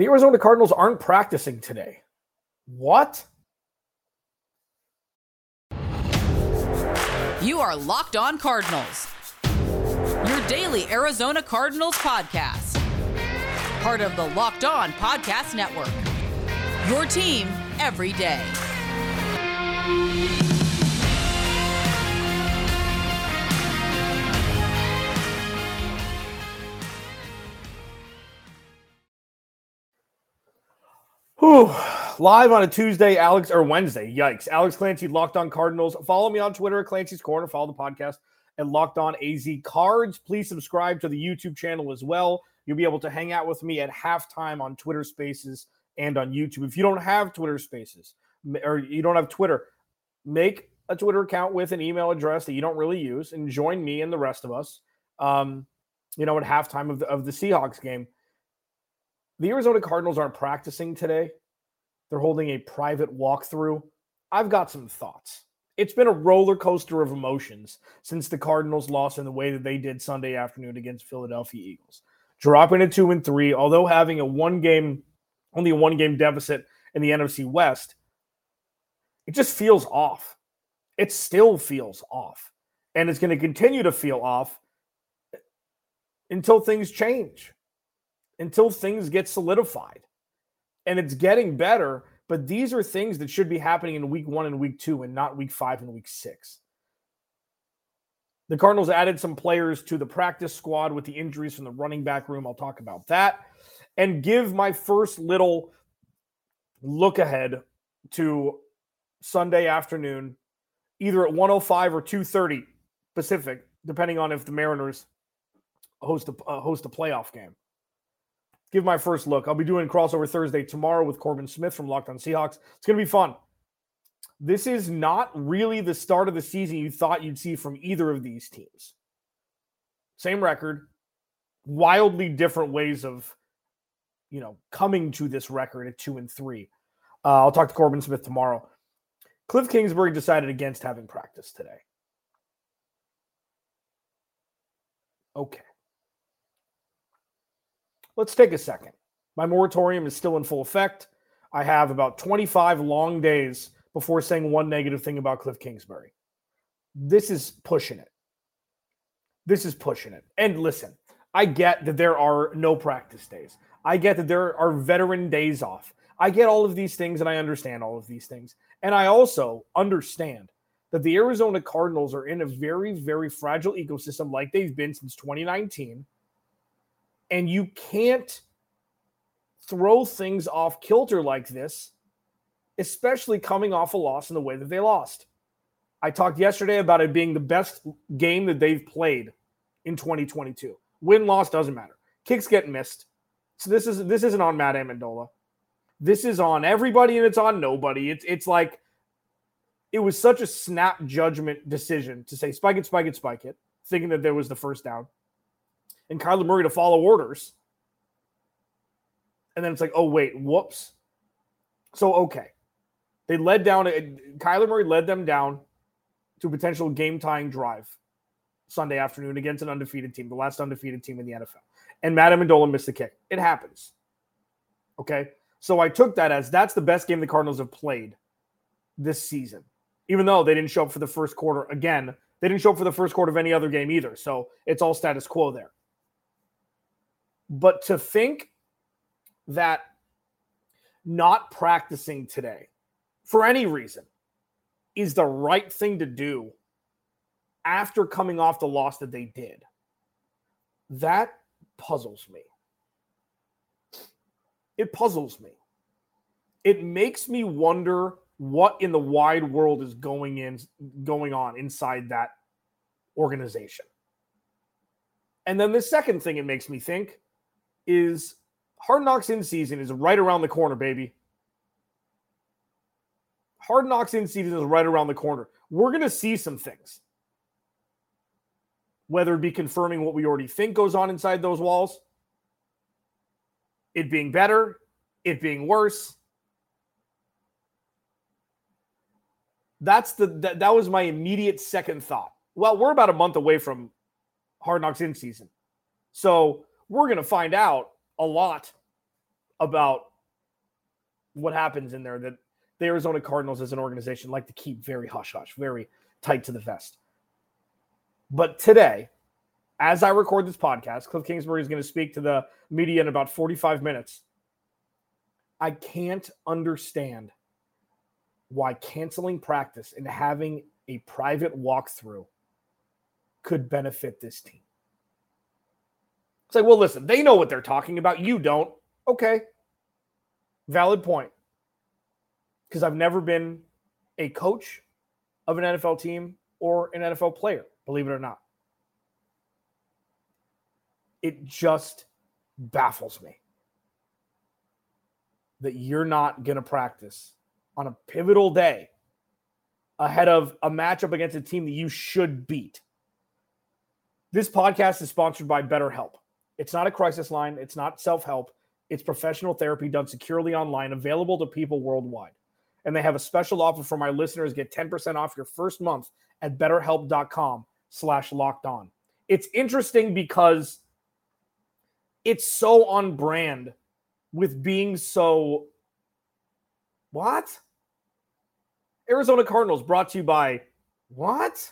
The Arizona Cardinals aren't practicing today. What? You are Locked On Cardinals, your daily Arizona Cardinals podcast. Part of the Locked On Podcast Network, your team every day. Whew. Live on a Tuesday, Wednesday, yikes. Alex Clancy, Locked On Cardinals. Follow me on Twitter at Clancy's Corner. Follow the podcast at Locked On AZ Cards. Please subscribe to the YouTube channel as well. You'll be able to hang out with me at halftime on Twitter Spaces and on YouTube. If you don't have Twitter Spaces or you don't have Twitter, make a Twitter account with an email address that you don't really use and join me and the rest of us, at halftime of the Seahawks game. The Arizona Cardinals aren't practicing today. They're holding a private walkthrough. I've got some thoughts. It's been a roller coaster of emotions since the Cardinals lost in the way that they did Sunday afternoon against Philadelphia Eagles. Dropping to 2-3, although having only a one-game deficit in the NFC West, it just feels off. It still feels off. And it's going to continue to feel off until things change, until things get solidified. And it's getting better, but these are things that should be happening in week 1 and week 2 and not week 5 and week 6. The Cardinals added some players to the practice squad with the injuries from the running back room. I'll talk about that and give my first little look ahead to Sunday afternoon, either at 1:05 or 2:30 Pacific, depending on if the Mariners host a playoff game. Give my first look. I'll be doing Crossover Thursday tomorrow with Corbin Smith from Locked On Seahawks. It's going to be fun. This is not really the start of the season you thought you'd see from either of these teams. Same record, wildly different ways of, coming to this record at 2-3. I'll talk to Corbin Smith tomorrow. Kliff Kingsbury decided against having practice today. Okay. Let's take a second. My moratorium is still in full effect. I have about 25 long days before saying one negative thing about Kliff Kingsbury. This is pushing it. And listen, I get that there are no practice days. I get that there are veteran days off. I get all of these things, and I understand all of these things. And I also understand that the Arizona Cardinals are in a very, very fragile ecosystem like they've been since 2019. And you can't throw things off kilter like this, especially coming off a loss in the way that they lost. I talked yesterday about it being the best game that they've played in 2022. Win, loss, doesn't matter. Kicks get missed. So this isn't on Matt Amendola. This is on everybody, and it's on nobody. It's like it was such a snap judgment decision to say spike it, thinking that there was the first down. And Kyler Murray to follow orders. And then it's like, oh, wait, whoops. So, okay. They led down. Kyler Murray led them down to a potential game-tying drive Sunday afternoon against an undefeated team, the last undefeated team in the NFL. And Matt Amendola missed the kick. It happens. Okay? So I took that as that's the best game the Cardinals have played this season, even though they didn't show up for the first quarter again. They didn't show up for the first quarter of any other game either. So it's all status quo there. But to think that not practicing today for any reason is the right thing to do after coming off the loss that they did, that puzzles me. It puzzles me. It makes me wonder what in the wide world is going on inside that organization. And then the second thing it makes me think is Hard Knocks in season is right around the corner, baby. Hard Knocks in season is right around the corner. We're going to see some things, whether it be confirming what we already think goes on inside those walls, it being better, it being worse. That was my immediate second thought. Well, we're about a month away from Hard Knocks in season, so we're going to find out a lot about what happens in there that the Arizona Cardinals as an organization like to keep very hush-hush, very tight to the vest. But today, as I record this podcast, Kliff Kingsbury is going to speak to the media in about 45 minutes. I can't understand why canceling practice and having a private walkthrough could benefit this team. It's like, well, listen, they know what they're talking about. You don't. Okay. Valid point. Because I've never been a coach of an NFL team or an NFL player, believe it or not. It just baffles me that you're not going to practice on a pivotal day ahead of a matchup against a team that you should beat. This podcast is sponsored by BetterHelp. It's not a crisis line. It's not self-help. It's professional therapy done securely online, available to people worldwide. And they have a special offer for my listeners. Get 10% off your first month at betterhelp.com/lockedon. It's interesting because it's so on brand with being so, what? Arizona Cardinals brought to you by what?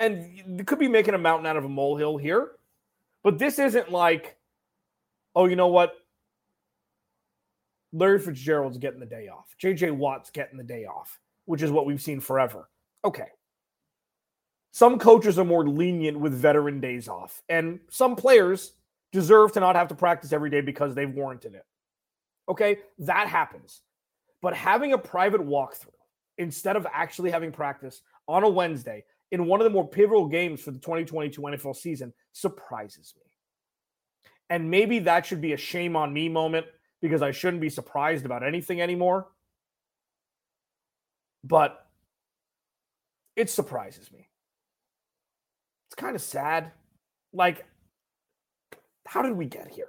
And you could be making a mountain out of a molehill here, but this isn't like, oh, you know what? Larry Fitzgerald's getting the day off. J.J. Watt's getting the day off, which is what we've seen forever. Okay. Some coaches are more lenient with veteran days off, and some players deserve to not have to practice every day because they've warranted it. Okay, that happens. But having a private walkthrough instead of actually having practice on a Wednesday in one of the more pivotal games for the 2022 NFL season surprises me. And maybe that should be a shame on me moment because I shouldn't be surprised about anything anymore. But it surprises me. It's kind of sad. Like, how did we get here?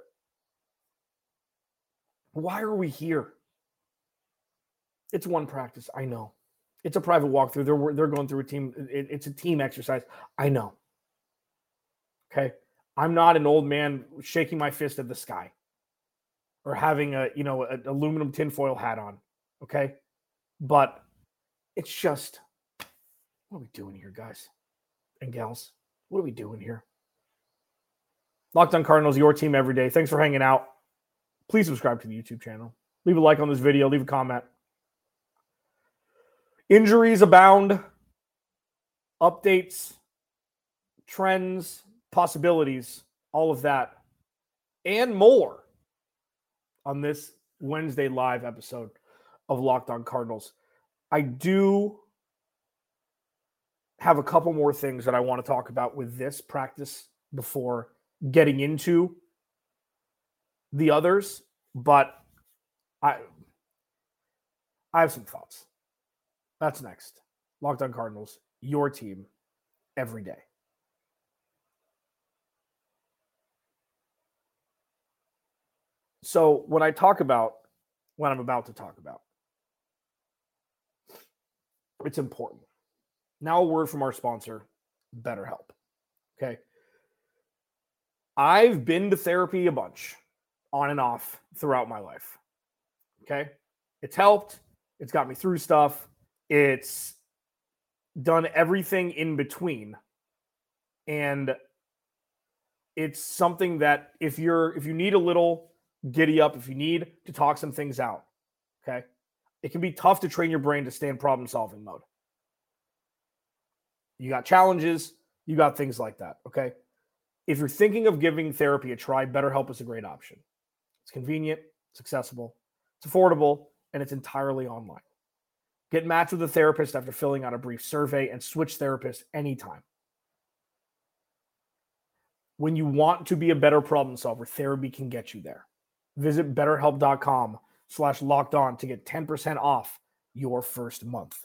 Why are we here? It's one practice. I know. It's a private walkthrough. They're going through a team. It's a team exercise. I know. Okay. I'm not an old man shaking my fist at the sky or having a, you know, an aluminum tinfoil hat on. Okay. But it's just, what are we doing here, guys and gals? What are we doing here? Locked On Cardinals, your team every day. Thanks for hanging out. Please subscribe to the YouTube channel. Leave a like on this video. Leave a comment. Injuries abound, updates, trends, possibilities, all of that, and more on this Wednesday live episode of Locked On Cardinals. I do have a couple more things that I want to talk about with this practice before getting into the others, but I have some thoughts. That's next. Locked On Cardinals, your team every day. So when I talk about what I'm about to talk about, it's important. Now a word from our sponsor, BetterHelp. Okay. I've been to therapy a bunch on and off throughout my life. Okay. It's helped. It's got me through stuff. It's done everything in between, and it's something that if you need a little giddy up, if you need to talk some things out, okay, it can be tough to train your brain to stay in problem-solving mode. You got challenges, you got things like that, okay? If you're thinking of giving therapy a try, BetterHelp is a great option. It's convenient, it's accessible, it's affordable, and it's entirely online. Get matched with a therapist after filling out a brief survey and switch therapists anytime. When you want to be a better problem solver, therapy can get you there. Visit BetterHelp.com/lockedon to get 10% off your first month.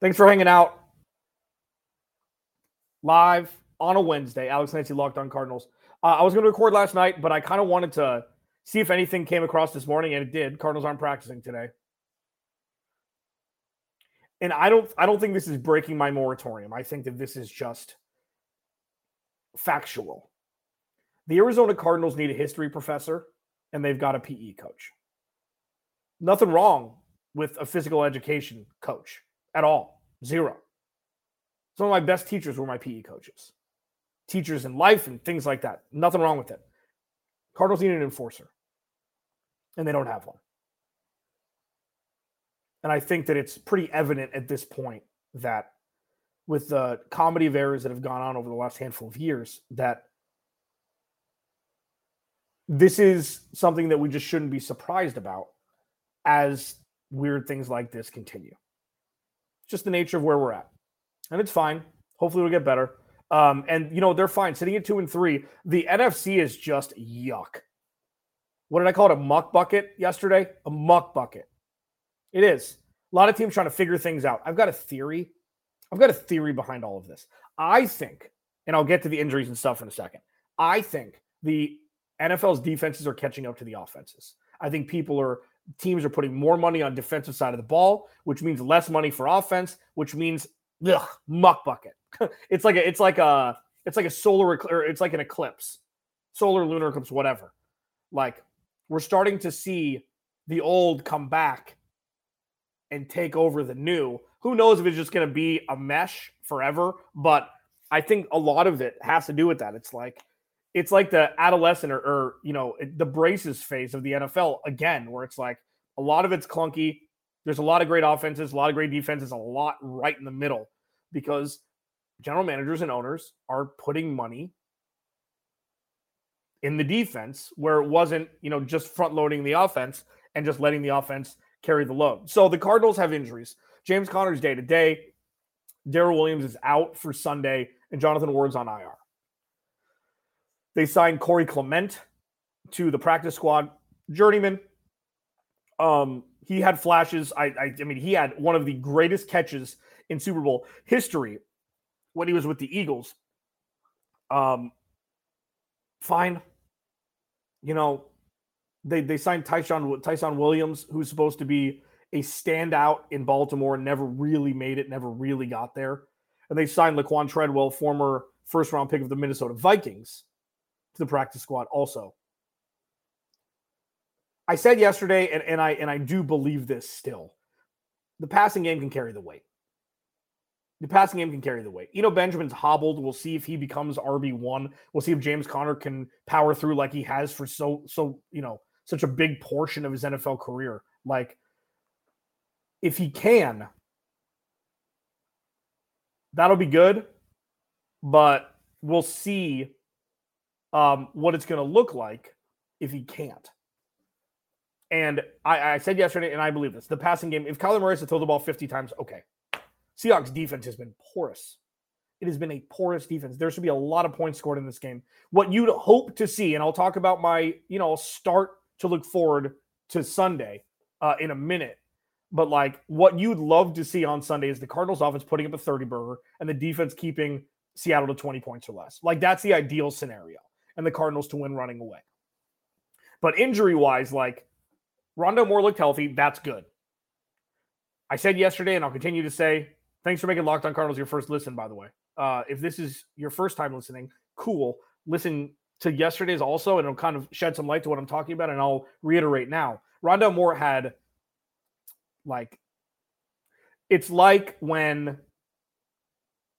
Thanks for hanging out. Live on a Wednesday, Alex Clancy, Locked On Cardinals. I was going to record last night, but I kind of wanted to see if anything came across this morning, and it did. Cardinals aren't practicing today. And I don't think this is breaking my moratorium. I think that this is just factual. The Arizona Cardinals need a history professor, and they've got a PE coach. Nothing wrong with a physical education coach at all. Zero. Some of my best teachers were my PE coaches. Teachers in life and things like that. Nothing wrong with it. Cardinals need an enforcer, and they don't have one. And I think that it's pretty evident at this point that with the comedy of errors that have gone on over the last handful of years, that this is something that we just shouldn't be surprised about as weird things like this continue. It's just the nature of where we're at. And it's fine. Hopefully we'll get better. And, you know, they're fine. Sitting at 2-3, the NFC is just yuck. What did I call it? A muck bucket yesterday? A muck bucket. It is. A lot of teams trying to figure things out. I've got a theory. I've got a theory behind all of this. I think, and I'll get to the injuries and stuff in a second, I think the NFL's defenses are catching up to the offenses. I think teams are putting more money on defensive side of the ball, which means less money for offense, which means muck bucket. It's like a solar, or it's like an eclipse, solar, lunar eclipse, whatever. Like, we're starting to see the old come back and take over the new. Who knows if it's just going to be a mesh forever, but I think a lot of it has to do with that. It's like the adolescent or the braces phase of the NFL again, where it's like a lot of it's clunky. There's a lot of great offenses, a lot of great defenses, a lot right in the middle, because general managers and owners are putting money in the defense where it wasn't, just front loading the offense and just letting the offense carry the load. So the Cardinals have injuries. James Conner's day-to-day. Darrell Williams is out for Sunday, and Jonathan Ward's on IR. They signed Corey Clement to the practice squad. Journeyman. He had flashes. I mean, he had one of the greatest catches in Super Bowl history when he was with the Eagles. Fine. They signed Tyson Williams, who's supposed to be a standout in Baltimore, never really made it, never really got there. And they signed Laquan Treadwell, former first-round pick of the Minnesota Vikings, to the practice squad also. I said yesterday, and I do believe this still, the passing game can carry the weight. The passing game can carry the weight. Eno Benjamin's hobbled. We'll see if he becomes RB1. We'll see if James Conner can power through like he has for such a big portion of his NFL career. Like, if he can, that'll be good, but we'll see what it's going to look like if he can't. And I said yesterday, and I believe this, the passing game, if Kyler Murray has to throw the ball 50 times, okay. Seahawks defense has been porous. It has been a porous defense. There should be a lot of points scored in this game. What you'd hope to see, and I'll talk about my, I'll start to look forward to Sunday in a minute. But, like, what you'd love to see on Sunday is the Cardinals offense putting up a 30-burger and the defense keeping Seattle to 20 points or less. Like, that's the ideal scenario, and the Cardinals to win running away. But injury-wise, like, Rondale Moore looked healthy. That's good. I said yesterday, and I'll continue to say, thanks for making Locked On Cardinals your first listen, by the way. If this is your first time listening, cool. Listen to yesterday's also, and it'll kind of shed some light to what I'm talking about, and I'll reiterate now. Rondale Moore had... Like, it's like when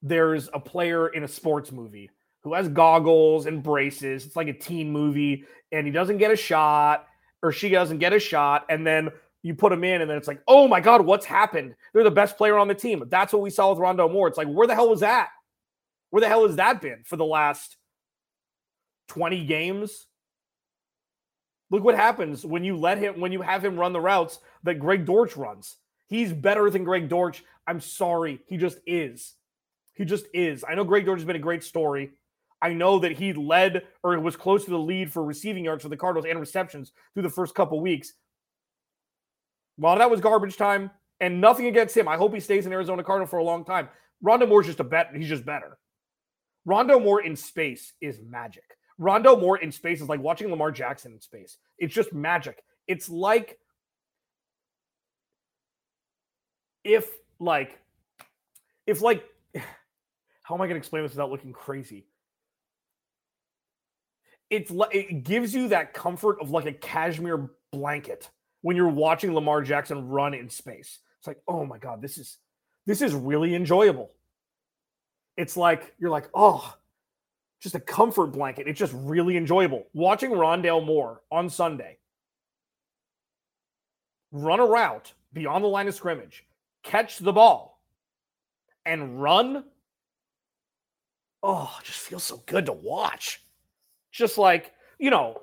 there's a player in a sports movie who has goggles and braces. It's like a teen movie, and he doesn't get a shot, or she doesn't get a shot, and then you put him in, and then it's like, oh my God, what's happened? They're the best player on the team. That's what we saw with Rondale Moore. It's like, where the hell was that? Where the hell has that been for the last 20 games? Look what happens when you have him run the routes that Greg Dortch runs. He's better than Greg Dortch. I'm sorry. He just is. He just is. I know Greg Dortch has been a great story. I know that he led or was close to the lead for receiving yards for the Cardinals and receptions through the first couple weeks. Well, that was garbage time, and nothing against him. I hope he stays an Arizona Cardinal for a long time. Rondale Moore's just he's just better. Rondale Moore in space is magic. Rondale Moore in space is like watching Lamar Jackson in space. It's just magic. It's like if how am I going to explain this without looking crazy? it gives you that comfort of like a cashmere blanket when you're watching Lamar Jackson run in space. It's like, oh my God, this is really enjoyable. It's like, you're like, oh, just a comfort blanket. It's just really enjoyable. Watching Rondale Moore on Sunday run a route beyond the line of scrimmage, catch the ball, and run. Oh, it just feels so good to watch. Just like, you know,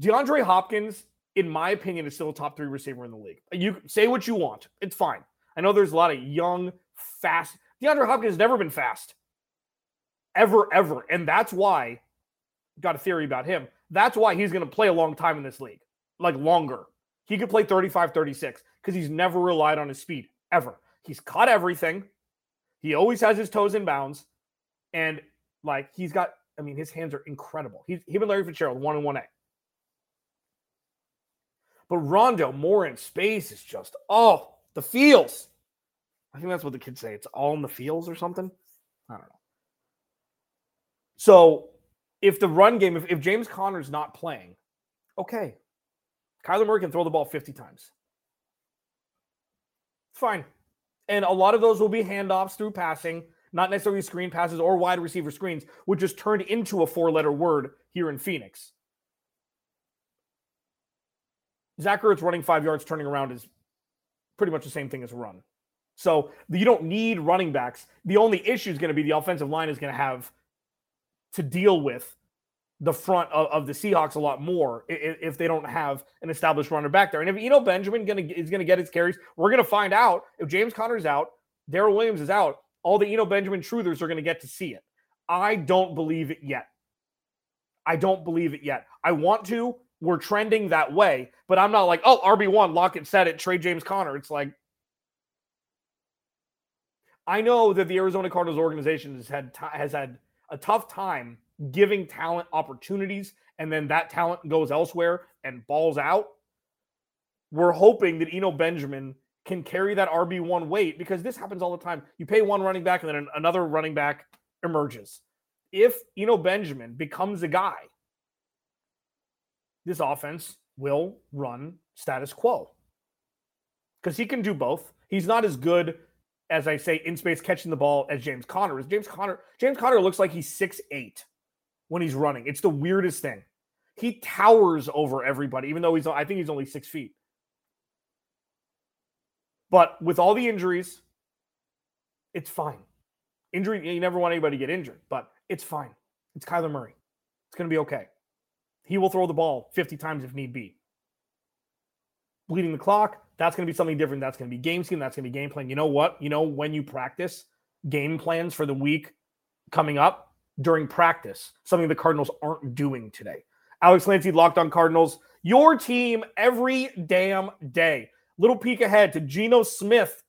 DeAndre Hopkins, in my opinion, is still a top 3 receiver in the league. You say what you want. It's fine. I know there's a lot of young, fast. DeAndre Hopkins has never been fast. Ever. And that's why, got a theory about him, that's why he's going to play a long time in this league. Like longer. He could play 35, 36 because he's never relied on his speed, ever. He's caught everything. He always has his toes in bounds. And like he's got, I mean, his hands are incredible. Him and Larry Fitzgerald, 1 and 1A. But Rondale Moore in space is just, oh, the feels. I think that's what the kids say. It's all in the feels or something. I don't know. So if the run game, if James Conner's not playing, okay. Kyler Murray can throw the ball 50 times. Fine. And a lot of those will be handoffs through passing, not necessarily screen passes or wide receiver screens, which just turned into a 4-letter word here in Phoenix. Zach Ertz running 5 yards, turning around is pretty much the same thing as run. So you don't need running backs. The only issue is going to be the offensive line is going to have to deal with the front of the Seahawks a lot more if they don't have an established runner back there. And if Eno Benjamin is going to get his carries, we're going to find out. If James Conner's out, Darrell Williams is out, all the Eno Benjamin truthers are going to get to see it. I don't believe it yet. I want to. We're trending that way, but I'm not like, oh, RB1, lock it, set it, trade James Conner. It's like, I know that the Arizona Cardinals organization has had a tough time giving talent opportunities, and then that talent goes elsewhere and balls out. We're hoping that Eno Benjamin can carry that RB1 weight because this happens all the time. You pay one running back, and then another running back emerges. If Eno Benjamin becomes a guy, this offense will run status quo because he can do both. He's not as good, as I say, in space catching the ball as James Conner is. James Conner looks like he's 6'8" when he's running. It's the weirdest thing. He towers over everybody, even though I think he's only 6 feet. But with all the injuries, it's fine. You never want anybody to get injured, but it's fine. It's Kyler Murray. It's going to be okay. He will throw the ball 50 times if need be. Bleeding the clock, that's going to be something different. That's going to be game scheme. That's going to be game plan. You know what? You know when you practice game plans for the week coming up during practice, something the Cardinals aren't doing today. Alex Clancy, Locked On Cardinals, your team every damn day. Little peek ahead to Geno Smith.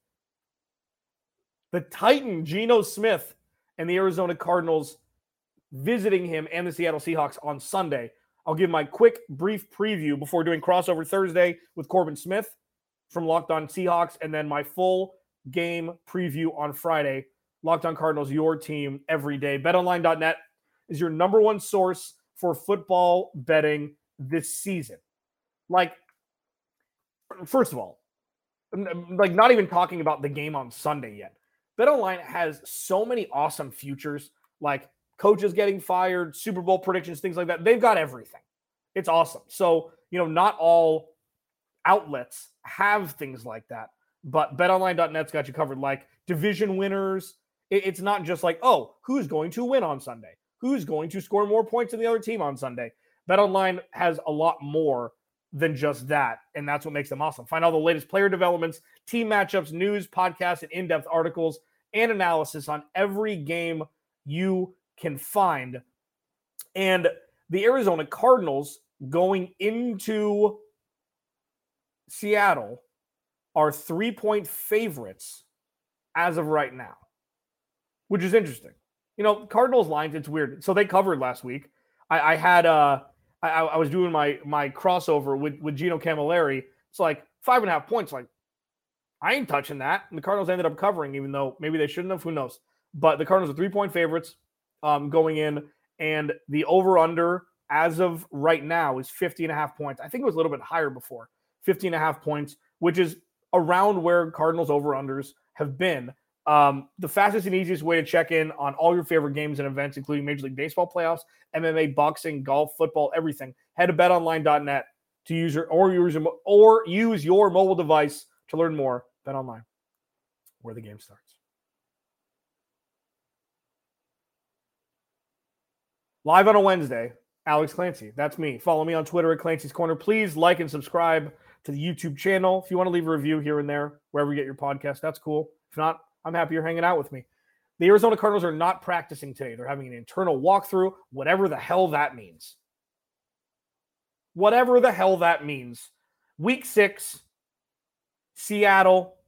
The Titan Geno Smith and the Arizona Cardinals visiting him and the Seattle Seahawks on Sunday. I'll give my quick, brief preview before doing Crossover Thursday with Corbin Smith from Locked On Seahawks, and then my full game preview on Friday. Locked On Cardinals, your team every day. BetOnline.net is your number one source for football betting this season. Like, first of all, like not even talking about the game on Sunday yet. BetOnline has so many awesome futures, like coaches getting fired, Super Bowl predictions, things like that. They've got everything. It's awesome. So, you know, not all outlets have things like that, but betonline.net's got you covered, like division winners. It's not just like, oh, who's going to win on Sunday? Who's going to score more points than the other team on Sunday? BetOnline has a lot more than just that, and that's what makes them awesome. Find all the latest player developments, team matchups, news, podcasts, and in-depth articles and analysis on every game you can find. And the Arizona Cardinals going into Seattle are 3-point favorites as of right now, which is interesting. You know, Cardinals lines, it's weird. So they covered last week. I was doing my crossover with Gino Camilleri. It's like 5.5 points. Like, I ain't touching that. And the Cardinals ended up covering, even though maybe they shouldn't have, who knows. But the Cardinals are 3-point favorites. Going in, and the over-under as of right now is 50.5 points. I think it was a little bit higher before, 50.5 points, which is around where Cardinals over-unders have been. The fastest and easiest way to check in on all your favorite games and events, including Major League Baseball playoffs, MMA, boxing, golf, football, everything. Head to betonline.net to use your mobile device to learn more. BetOnline, where the game starts. Live on a Wednesday, Alex Clancy. That's me. Follow me on Twitter at Clancy's Corner. Please like and subscribe to the YouTube channel. If you want to leave a review here and there, wherever you get your podcast, that's cool. If not, I'm happy you're hanging out with me. The Arizona Cardinals are not practicing today. They're having an internal walkthrough, whatever the hell that means. Whatever the hell that means. Week 6, Seattle,